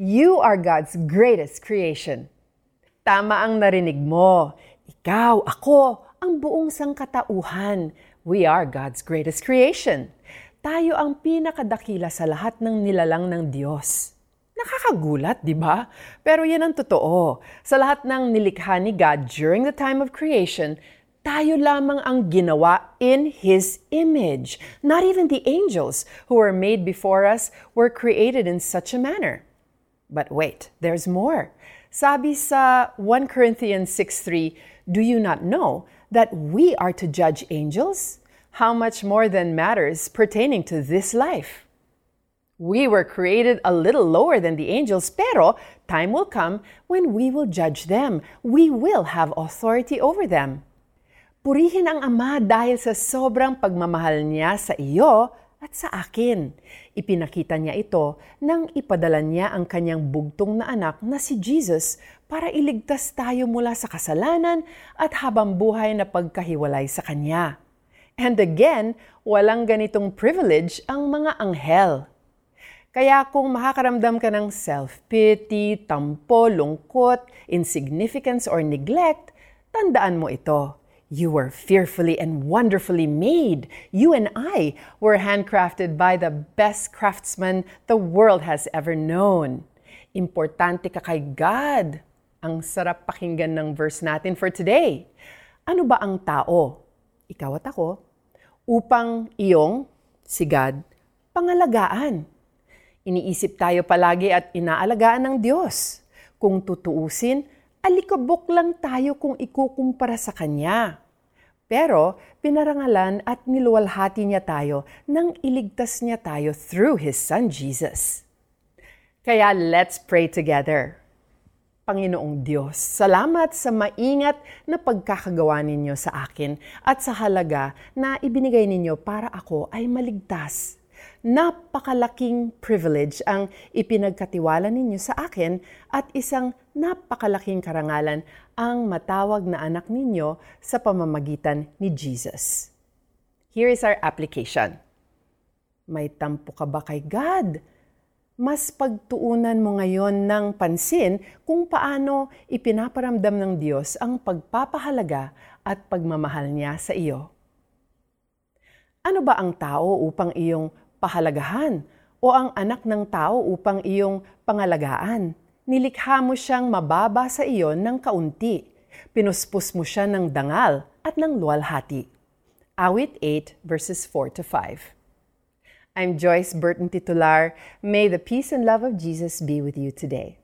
You are God's greatest creation. Tama ang narinig mo. Ikaw, ako, ang buong sangkatauhan. We are God's greatest creation. Tayo ang pinakadakila sa lahat ng nilalang ng Diyos. Nakakagulat, di ba? Pero yan ang totoo. Sa lahat ng nilikha ni God during the time of creation, tayo lamang ang ginawa in His image. Not even the angels who were made before us were created in such a manner. But wait, there's more. Sabi sa 1 Corinthians 6:3, do you not know that we are to judge angels? How much more than matters pertaining to this life? We were created a little lower than the angels, pero time will come when we will judge them. We will have authority over them. Purihin ang Ama dahil sa sobrang pagmamahal niya sa iyo at sa akin. Ipinakita niya ito nang ipadala niya ang kanyang bugtong na anak na si Jesus para iligtas tayo mula sa kasalanan at habang buhay na pagkahiwalay sa kanya. And again, walang ganitong privilege ang mga anghel. Kaya kung makakaramdam ka ng self-pity, tampo, lungkot, insignificance or neglect, tandaan mo ito. You were fearfully and wonderfully made. You and I were handcrafted by the best craftsman the world has ever known. Importante ka kay God. Ang sarap pakinggan ng verse natin for today. Ano ba ang tao? Ikaw at ako. Upang iyong, si God, pangalagaan. Iniisip tayo palagi at inaalagaan ng Diyos. Kung tutuusin, alikabok lang tayo kung ikukumpara sa Kanya. Pero pinarangalan at niluwalhati niya tayo nang iligtas niya tayo through His Son, Jesus. Kaya let's pray together. Panginoong Diyos, salamat sa maingat na pagkakagawa ninyo sa akin at sa halaga na ibinigay ninyo para ako ay maligtas. Napakalaking privilege ang ipinagkatiwala ninyo sa akin at isang napakalaking karangalan ang matawag na anak ninyo sa pamamagitan ni Jesus. Here is our application. May tampo ka ba kay God? Mas pagtuunan mo ngayon ng pansin kung paano ipinaparamdam ng Diyos ang pagpapahalaga at pagmamahal niya sa iyo. Ano ba ang tao upang iyong pahalagahan o ang anak ng tao upang iyong pangalagaan? Nilikha mo siyang mababa sa iyo ng kaunti. Pinuspos mo siya ng dangal at ng luwalhati. Awit 8 verses 4 to 5. I'm Joyce Burton Titular. May the peace and love of Jesus be with you today.